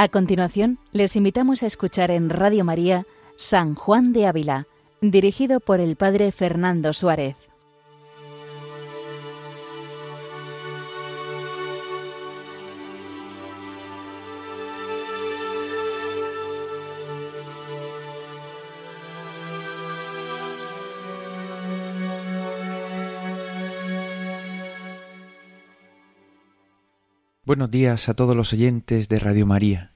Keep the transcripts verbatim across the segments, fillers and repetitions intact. A continuación, les invitamos a escuchar en Radio María San Juan de Ávila, dirigido por el Padre Fernando Suárez. Buenos días a todos los oyentes de Radio María.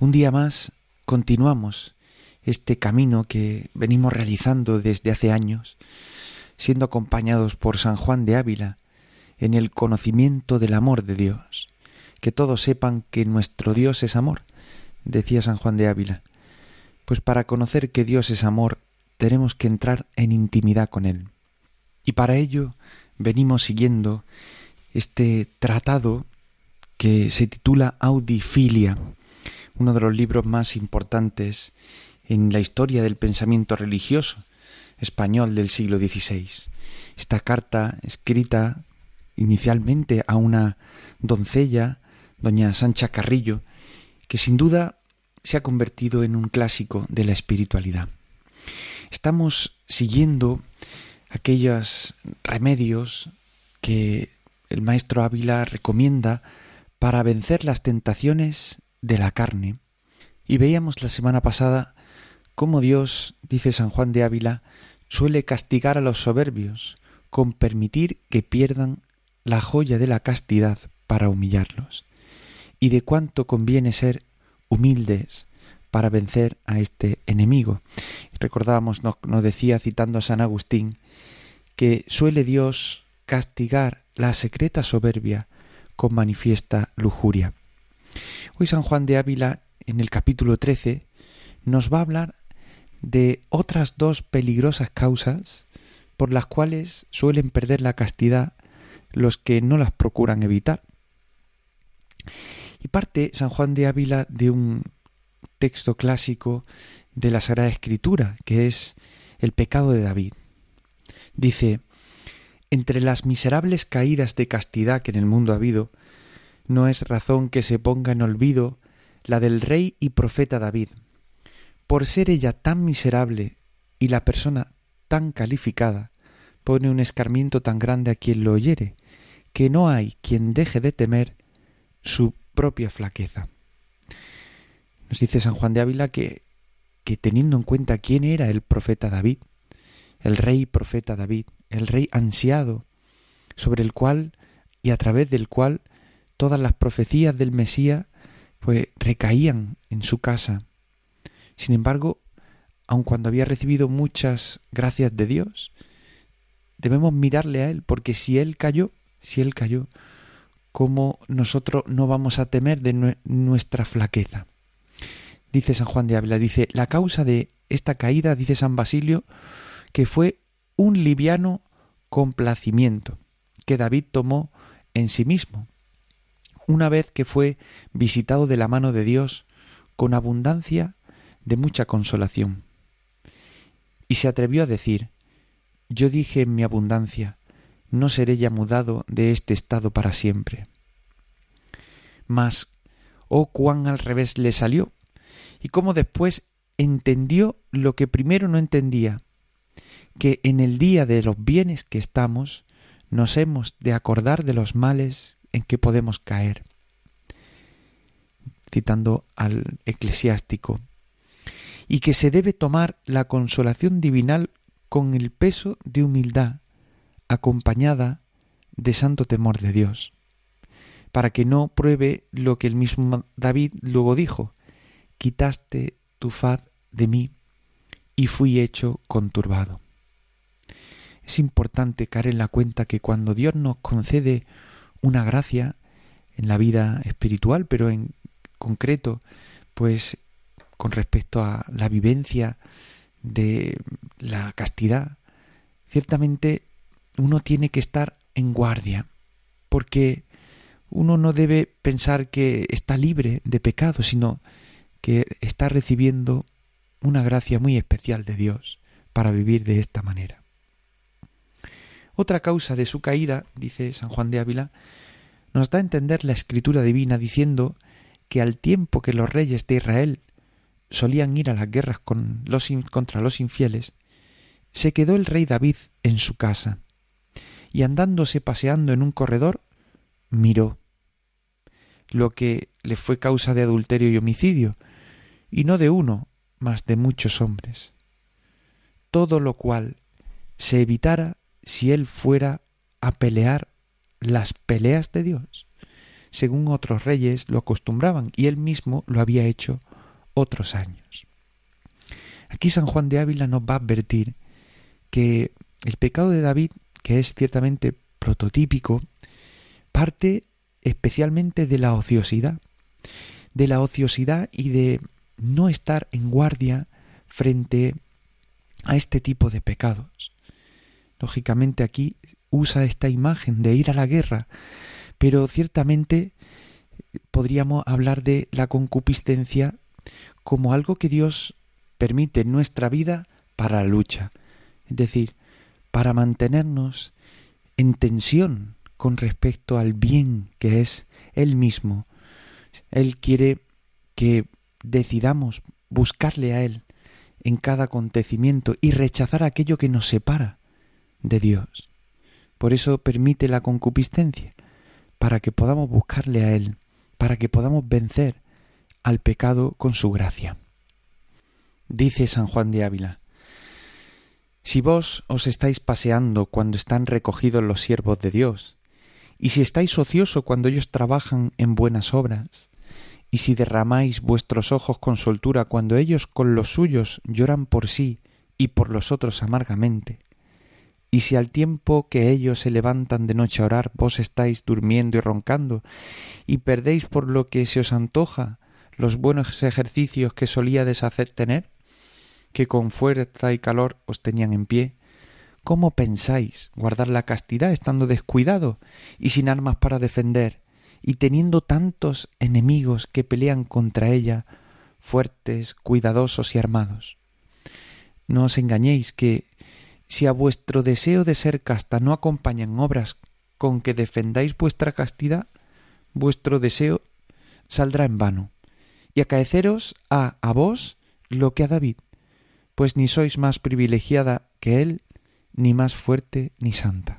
Un día más continuamos este camino que venimos realizando desde hace años, siendo acompañados por San Juan de Ávila en el conocimiento del amor de Dios. Que todos sepan que nuestro Dios es amor, decía San Juan de Ávila. Pues para conocer que Dios es amor, tenemos que entrar en intimidad con Él. Y para ello venimos siguiendo este tratado que se titula Audi Filia, uno de los libros más importantes en la historia del pensamiento religioso español del siglo dieciséis. Esta carta, escrita inicialmente a una doncella, doña Sancha Carrillo, que sin duda se ha convertido en un clásico de la espiritualidad. Estamos siguiendo aquellos remedios que el maestro Ávila recomienda para vencer las tentaciones de la carne. Y veíamos la semana pasada cómo Dios, dice San Juan de Ávila, suele castigar a los soberbios con permitir que pierdan la joya de la castidad para humillarlos. Y de cuánto conviene ser humildes para vencer a este enemigo. Recordábamos, nos decía, citando a San Agustín, que suele Dios castigar la secreta soberbia con manifiesta lujuria. Hoy San Juan de Ávila, en el capítulo trece, nos va a hablar de otras dos peligrosas causas por las cuales suelen perder la castidad los que no las procuran evitar. Y parte San Juan de Ávila de un texto clásico de la Sagrada Escritura, que es el pecado de David. Dice: entre las miserables caídas de castidad que en el mundo ha habido, no es razón que se ponga en olvido la del rey y profeta David, por ser ella tan miserable y la persona tan calificada, pone un escarmiento tan grande a quien lo oyere, que no hay quien deje de temer su propia flaqueza. Nos dice San Juan de Ávila que, que teniendo en cuenta quién era el profeta David, el rey profeta David, el rey ansiado, sobre el cual y a través del cual todas las profecías del Mesías pues recaían en su casa. Sin embargo, aun cuando había recibido muchas gracias de Dios, debemos mirarle a él, porque si él cayó, si él cayó, ¿cómo nosotros no vamos a temer de nu- nuestra flaqueza? Dice San Juan de Ávila, dice, la causa de esta caída, dice San Basilio, que fue un liviano complacimiento que David tomó en sí mismo, una vez que fue visitado de la mano de Dios con abundancia de mucha consolación. Y se atrevió a decir: yo dije en mi abundancia, no seré ya mudado de este estado para siempre. Mas, oh cuán al revés le salió, y cómo después entendió lo que primero no entendía, que en el día de los bienes que estamos nos hemos de acordar de los males en que podemos caer. Citando al eclesiástico. Y que se debe tomar la consolación divinal con el peso de humildad, acompañada de santo temor de Dios, para que no pruebe lo que el mismo David luego dijo: quitaste tu faz de mí y fui hecho conturbado. Es importante caer en la cuenta que cuando Dios nos concede una gracia en la vida espiritual, pero en concreto, pues con respecto a la vivencia de la castidad, ciertamente uno tiene que estar en guardia, porque uno no debe pensar que está libre de pecado, sino que está recibiendo una gracia muy especial de Dios para vivir de esta manera. Otra causa de su caída, dice San Juan de Ávila, nos da a entender la Escritura divina diciendo que al tiempo que los reyes de Israel solían ir a las guerras con los, contra los infieles, se quedó el rey David en su casa y andándose paseando en un corredor, miró lo que le fue causa de adulterio y homicidio, y no de uno, mas de muchos hombres, todo lo cual se evitara si él fuera a pelear las peleas de Dios, según otros reyes lo acostumbraban, y él mismo lo había hecho otros años. Aquí San Juan de Ávila nos va a advertir que el pecado de David, que es ciertamente prototípico, parte especialmente de la ociosidad, de la ociosidad y de no estar en guardia frente a este tipo de pecados. Lógicamente aquí usa esta imagen de ir a la guerra, pero ciertamente podríamos hablar de la concupiscencia como algo que Dios permite en nuestra vida para la lucha, es decir, para mantenernos en tensión con respecto al bien que es Él mismo. Él quiere que decidamos buscarle a Él en cada acontecimiento y rechazar aquello que nos separa de Dios. Por eso permite la concupiscencia, para que podamos buscarle a Él, para que podamos vencer al pecado con su gracia. Dice San Juan de Ávila: si vos os estáis paseando cuando están recogidos los siervos de Dios, y si estáis ocioso cuando ellos trabajan en buenas obras, y si derramáis vuestros ojos con soltura cuando ellos con los suyos lloran por sí y por los otros amargamente, y si al tiempo que ellos se levantan de noche a orar vos estáis durmiendo y roncando, y perdéis por lo que se os antoja los buenos ejercicios que solíades hacer tener, que con fuerza y calor os tenían en pie, ¿cómo pensáis guardar la castidad estando descuidado y sin armas para defender, y teniendo tantos enemigos que pelean contra ella, fuertes, cuidadosos y armados? No os engañéis que, si a vuestro deseo de ser casta no acompañan obras con que defendáis vuestra castidad, vuestro deseo saldrá en vano, y acaeceros a, a vos lo que a David, pues ni sois más privilegiada que él, ni más fuerte ni santa.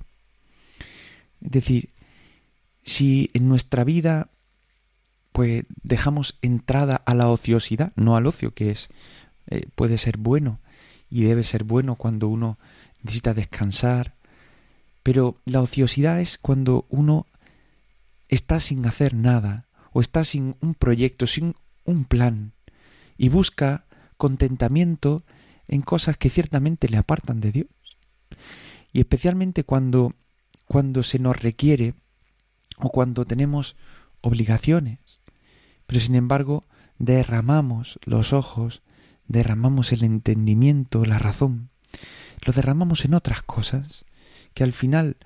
Es decir, si en nuestra vida pues dejamos entrada a la ociosidad, no al ocio, que es eh, puede ser bueno y debe ser bueno cuando uno necesita descansar, pero la ociosidad es cuando uno está sin hacer nada o está sin un proyecto, sin un plan, y busca contentamiento en cosas que ciertamente le apartan de Dios. Y especialmente cuando, cuando se nos requiere o cuando tenemos obligaciones, pero sin embargo derramamos los ojos, derramamos el entendimiento, la razón, lo derramamos en otras cosas que al final,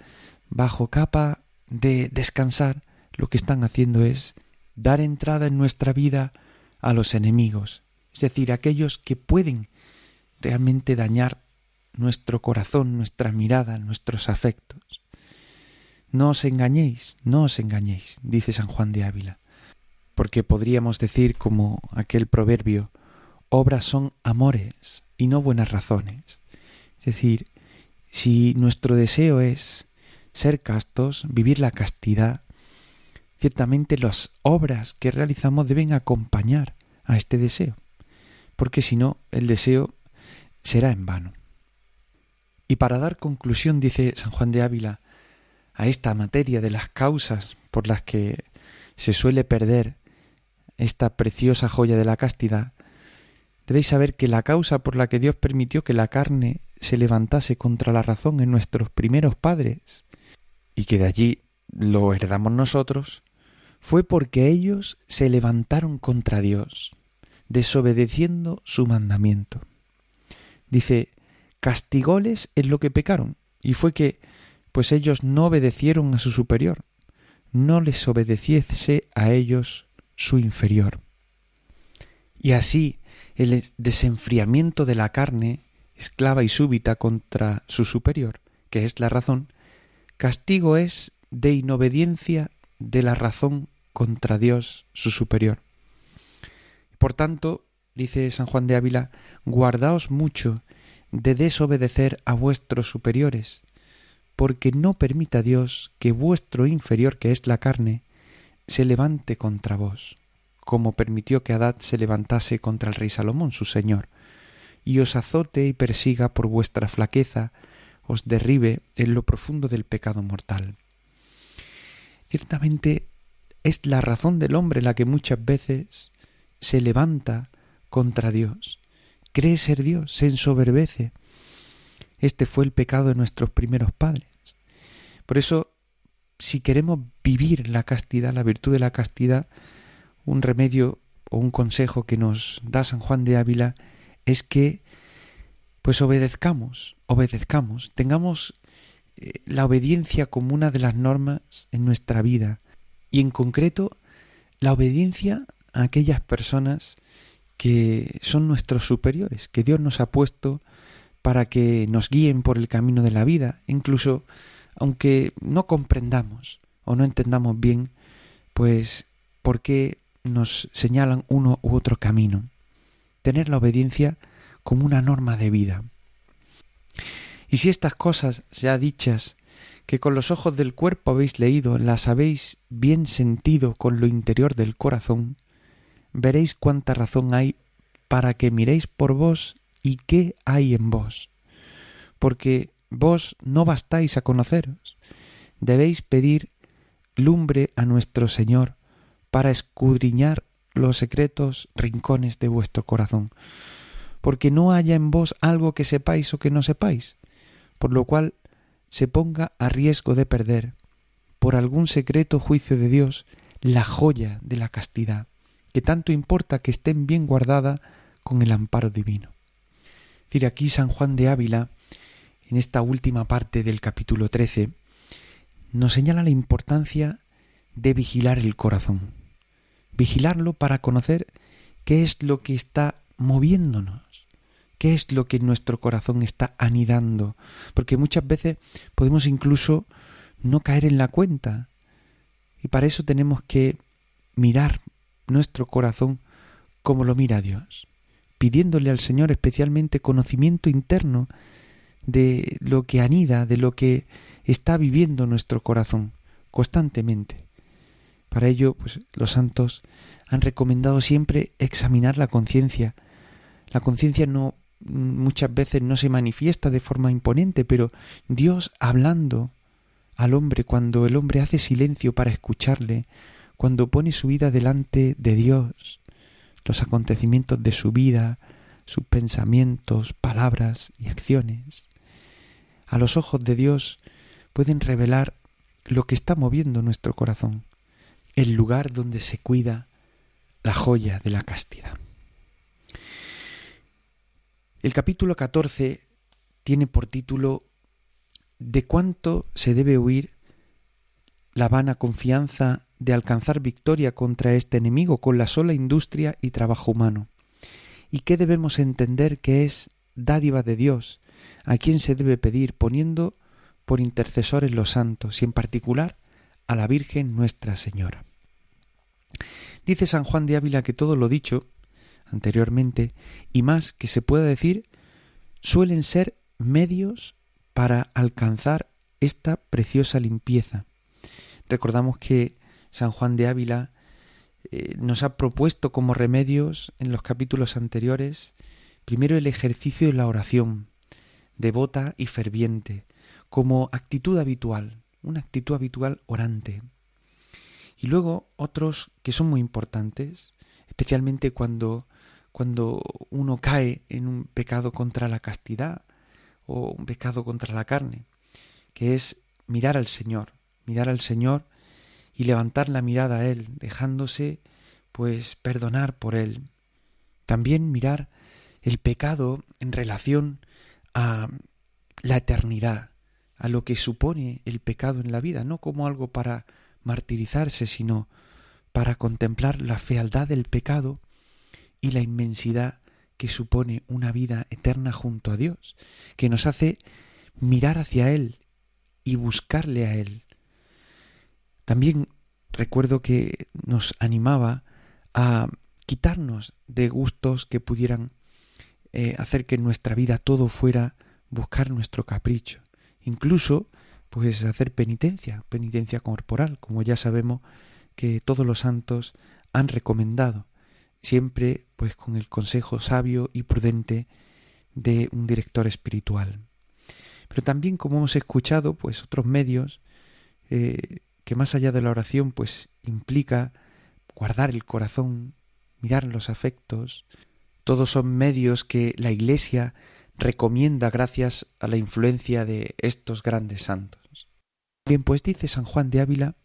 bajo capa de descansar, lo que están haciendo es dar entrada en nuestra vida a los enemigos, es decir, aquellos que pueden realmente dañar nuestro corazón, nuestra mirada, nuestros afectos. No os engañéis, no os engañéis, dice San Juan de Ávila, porque podríamos decir como aquel proverbio: obras son amores y no buenas razones. Es decir, si nuestro deseo es ser castos, vivir la castidad, ciertamente las obras que realizamos deben acompañar a este deseo, porque si no, el deseo será en vano. Y para dar conclusión, dice San Juan de Ávila, a esta materia de las causas por las que se suele perder esta preciosa joya de la castidad, debéis saber que la causa por la que Dios permitió que la carne se levantase contra la razón en nuestros primeros padres, y que de allí lo heredamos nosotros, fue porque ellos se levantaron contra Dios, desobedeciendo su mandamiento. Dice: castigóles en lo que pecaron, y fue que, pues ellos no obedecieron a su superior, no les obedeciese a ellos su inferior. Y así el desenfriamiento de la carne, esclava y súbita contra su superior, que es la razón, castigo es de inobediencia de la razón contra Dios su superior, Por tanto, dice San Juan de Ávila, guardaos mucho de desobedecer a vuestros superiores, porque no permita Dios que vuestro inferior, que es la carne, se levante contra vos, como permitió que Adad se levantase contra el rey Salomón, su señor, y os azote y persiga por vuestra flaqueza, os derribe en lo profundo del pecado mortal. Ciertamente es la razón del hombre la que muchas veces se levanta contra Dios, cree ser Dios, se ensoberbece. Este fue el pecado de nuestros primeros padres. Por eso, si queremos vivir la castidad, la virtud de la castidad, un remedio o un consejo que nos da San Juan de Ávila es que pues obedezcamos, obedezcamos, tengamos eh, la obediencia como una de las normas en nuestra vida, y en concreto la obediencia a aquellas personas que son nuestros superiores, que Dios nos ha puesto para que nos guíen por el camino de la vida, incluso aunque no comprendamos o no entendamos bien pues por qué nos señalan uno u otro camino. Tener la obediencia como una norma de vida. Y si estas cosas ya dichas, que con los ojos del cuerpo habéis leído, las habéis bien sentido con lo interior del corazón, veréis cuánta razón hay para que miréis por vos y qué hay en vos. Porque vos no bastáis a conoceros, debéis pedir lumbre a nuestro Señor para escudriñar los secretos rincones de vuestro corazón, porque no haya en vos algo que sepáis o que no sepáis, por lo cual se ponga a riesgo de perder, por algún secreto juicio de Dios, la joya de la castidad, que tanto importa que estén bien guardada con el amparo divino. Es decir, aquí San Juan de Ávila, en esta última parte del capítulo trece, nos señala la importancia de vigilar el corazón, vigilarlo para conocer qué es lo que está moviéndonos. ¿Qué es lo que en nuestro corazón está anidando? Porque muchas veces podemos incluso no caer en la cuenta. Y para eso tenemos que mirar nuestro corazón como lo mira Dios, pidiéndole al Señor especialmente conocimiento interno de lo que anida, de lo que está viviendo nuestro corazón constantemente. Para ello, pues, los santos han recomendado siempre examinar la conciencia. La conciencia no... muchas veces no se manifiesta de forma imponente, pero Dios hablando al hombre, cuando el hombre hace silencio para escucharle, cuando pone su vida delante de Dios, los acontecimientos de su vida, sus pensamientos, palabras y acciones, a los ojos de Dios pueden revelar lo que está moviendo nuestro corazón, el lugar donde se cuida la joya de la castidad. El capítulo catorce tiene por título «De cuánto se debe huir la vana confianza de alcanzar victoria contra este enemigo con la sola industria y trabajo humano? ¿Y qué debemos entender que es dádiva de Dios? ¿A quién se debe pedir, poniendo por intercesores los santos, y en particular a la Virgen Nuestra Señora? Dice San Juan de Ávila que todo lo dicho anteriormente, y más que se pueda decir, suelen ser medios para alcanzar esta preciosa limpieza. Recordamos que San Juan de Ávila eh, nos ha propuesto como remedios en los capítulos anteriores, primero el ejercicio de la oración, devota y ferviente, como actitud habitual, una actitud habitual orante. Y luego otros que son muy importantes, especialmente cuando, cuando uno cae en un pecado contra la castidad o un pecado contra la carne, que es mirar al Señor, mirar al Señor y levantar la mirada a Él, dejándose pues perdonar por Él. También mirar el pecado en relación a la eternidad, a lo que supone el pecado en la vida, no como algo para martirizarse, sino para contemplar la fealdad del pecado y la inmensidad que supone una vida eterna junto a Dios, que nos hace mirar hacia Él y buscarle a Él. También recuerdo que nos animaba a quitarnos de gustos que pudieran eh, hacer que en nuestra vida todo fuera buscar nuestro capricho. Incluso, pues, hacer penitencia, penitencia corporal, como ya sabemos que todos los santos han recomendado, siempre pues con el consejo sabio y prudente de un director espiritual. Pero también, como hemos escuchado, pues otros medios eh, que más allá de la oración pues implica guardar el corazón, mirar los afectos. Todos son medios que la Iglesia recomienda gracias a la influencia de estos grandes santos. Bien, pues dice San Juan de Ávila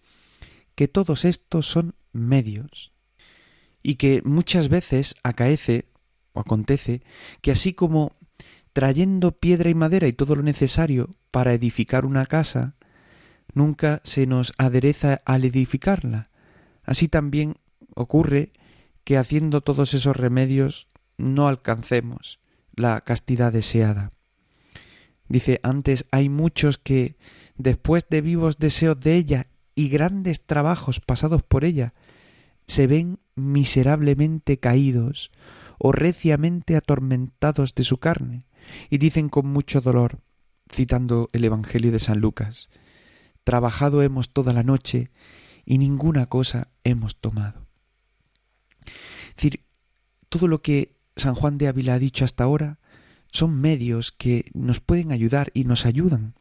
que todos estos son medios y que muchas veces acaece o acontece que así como trayendo piedra y madera y todo lo necesario para edificar una casa, nunca se nos adereza al edificarla. Así también ocurre que haciendo todos esos remedios no alcancemos la castidad deseada. Dice, antes hay muchos que, después de vivos deseos de ella y grandes trabajos pasados por ella, se ven miserablemente caídos o reciamente atormentados de su carne, y dicen con mucho dolor, citando el Evangelio de San Lucas, «Trabajado hemos toda la noche y ninguna cosa hemos tomado». Es decir, todo lo que San Juan de Ávila ha dicho hasta ahora son medios que nos pueden ayudar y nos ayudan,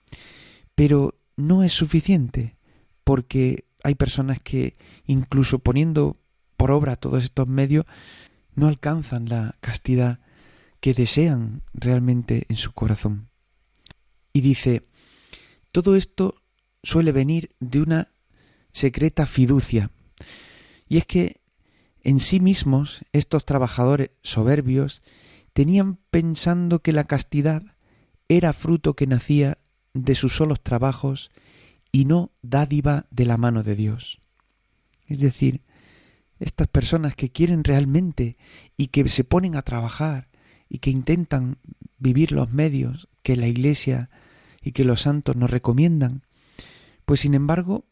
pero no es suficiente, porque hay personas que incluso poniendo por obra todos estos medios no alcanzan la castidad que desean realmente en su corazón. Y dice, todo esto suele venir de una secreta fiducia, y es que en sí mismos estos trabajadores soberbios tenían pensando que la castidad era fruto que nacía de sus solos trabajos y no dádiva de la mano de Dios. Es decir, estas personas que quieren realmente y que se ponen a trabajar y que intentan vivir los medios que la Iglesia y que los santos nos recomiendan, pues sin embargo,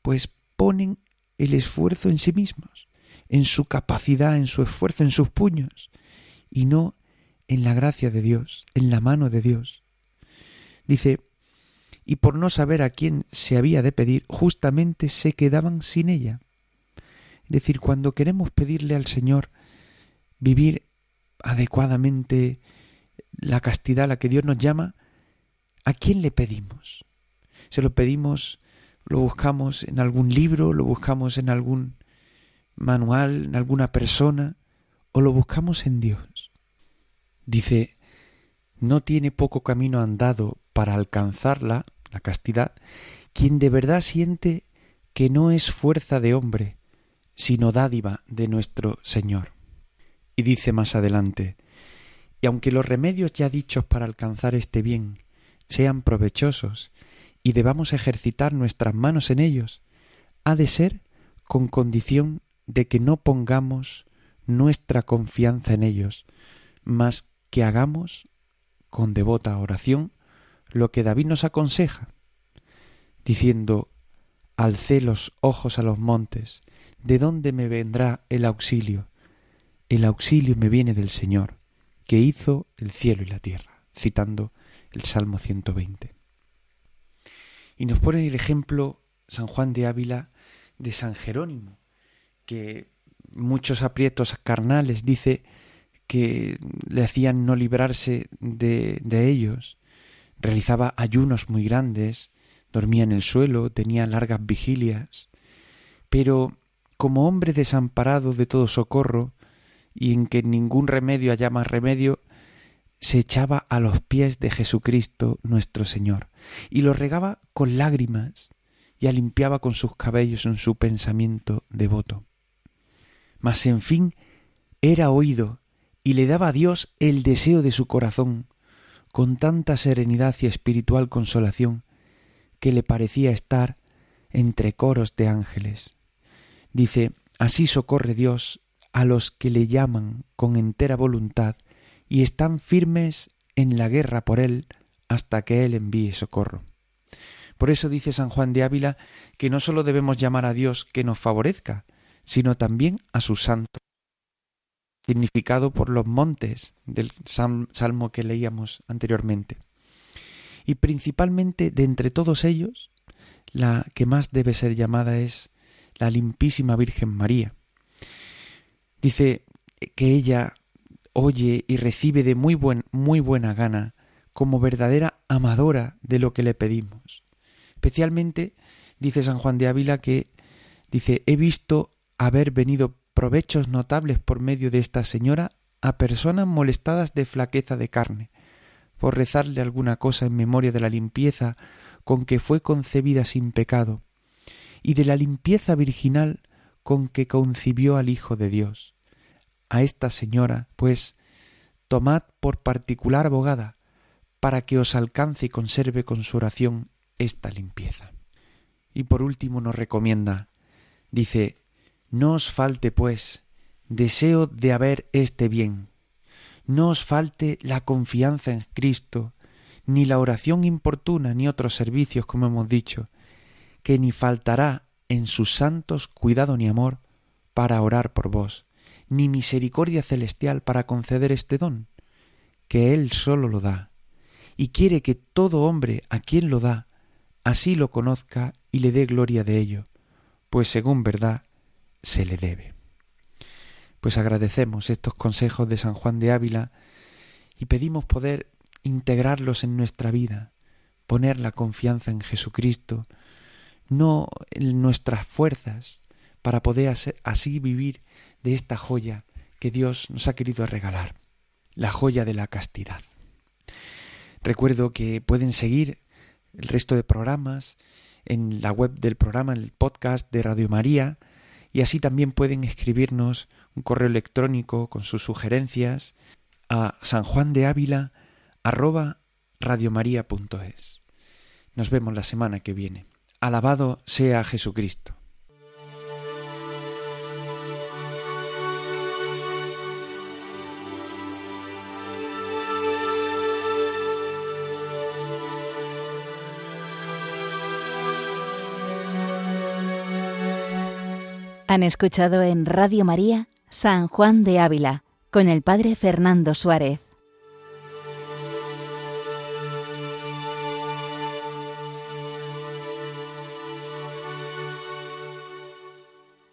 pues ponen el esfuerzo en sí mismos, en su capacidad, en su esfuerzo, en sus puños, y no en la gracia de Dios, en la mano de Dios. Dice, y por no saber a quién se había de pedir, justamente se quedaban sin ella. Es decir, cuando queremos pedirle al Señor vivir adecuadamente la castidad a la que Dios nos llama, ¿a quién le pedimos? ¿Se lo pedimos, lo buscamos en algún libro, lo buscamos en algún manual, en alguna persona, o lo buscamos en Dios? Dice, no tiene poco camino andado para alcanzarla, la castidad, quien de verdad siente que no es fuerza de hombre, sino dádiva de nuestro Señor. Y dice más adelante, y aunque los remedios ya dichos para alcanzar este bien sean provechosos y debamos ejercitar nuestras manos en ellos, ha de ser con condición de que no pongamos nuestra confianza en ellos, mas que hagamos con devota oración lo que David nos aconseja, diciendo, alcé los ojos a los montes, ¿de dónde me vendrá el auxilio? El auxilio me viene del Señor, que hizo el cielo y la tierra, citando el Salmo ciento veinte. Y nos pone el ejemplo San Juan de Ávila de San Jerónimo, que muchos aprietos carnales dice que le hacían no librarse de, de ellos. Realizaba ayunos muy grandes, dormía en el suelo, tenía largas vigilias, pero como hombre desamparado de todo socorro y en que ningún remedio haya más remedio, se echaba a los pies de Jesucristo nuestro Señor y lo regaba con lágrimas y alimpiaba con sus cabellos en su pensamiento devoto. Mas en fin era oído y le daba a Dios el deseo de su corazón con tanta serenidad y espiritual consolación que le parecía estar entre coros de ángeles. Dice, así socorre Dios a los que le llaman con entera voluntad y están firmes en la guerra por él hasta que él envíe socorro. Por eso dice San Juan de Ávila que no solo debemos llamar a Dios que nos favorezca, sino también a sus santos, significado por los montes del salmo que leíamos anteriormente. Y principalmente de entre todos ellos, la que más debe ser llamada es la limpísima Virgen María. Dice que ella oye y recibe de muy, buen, muy buena gana como verdadera amadora de lo que le pedimos. Especialmente dice San Juan de Ávila que dice: he visto haber venido provechos notables por medio de esta señora a personas molestadas de flaqueza de carne, por rezarle alguna cosa en memoria de la limpieza con que fue concebida sin pecado, y de la limpieza virginal con que concibió al Hijo de Dios. A esta señora, pues, tomad por particular abogada, para que os alcance y conserve con su oración esta limpieza. Y por último nos recomienda, dice: no os falte, pues, deseo de haber este bien, no os falte la confianza en Cristo, ni la oración importuna, ni otros servicios, como hemos dicho, que ni faltará en sus santos cuidado ni amor para orar por vos, ni misericordia celestial para conceder este don, que Él solo lo da, y quiere que todo hombre a quien lo da, así lo conozca y le dé gloria de ello, pues según verdad se le debe. Pues agradecemos estos consejos de San Juan de Ávila y pedimos poder integrarlos en nuestra vida, poner la confianza en Jesucristo, no en nuestras fuerzas, para poder así vivir de esta joya que Dios nos ha querido regalar, la joya de la castidad. Recuerdo que pueden seguir el resto de programas en la web del programa, en el podcast de Radio María, y así también pueden escribirnos un correo electrónico con sus sugerencias a sanjuandeávila arroba radiomaria punto es. Nos vemos la semana que viene. Alabado sea Jesucristo. Han escuchado en Radio María San Juan de Ávila con el Padre Fernando Suárez.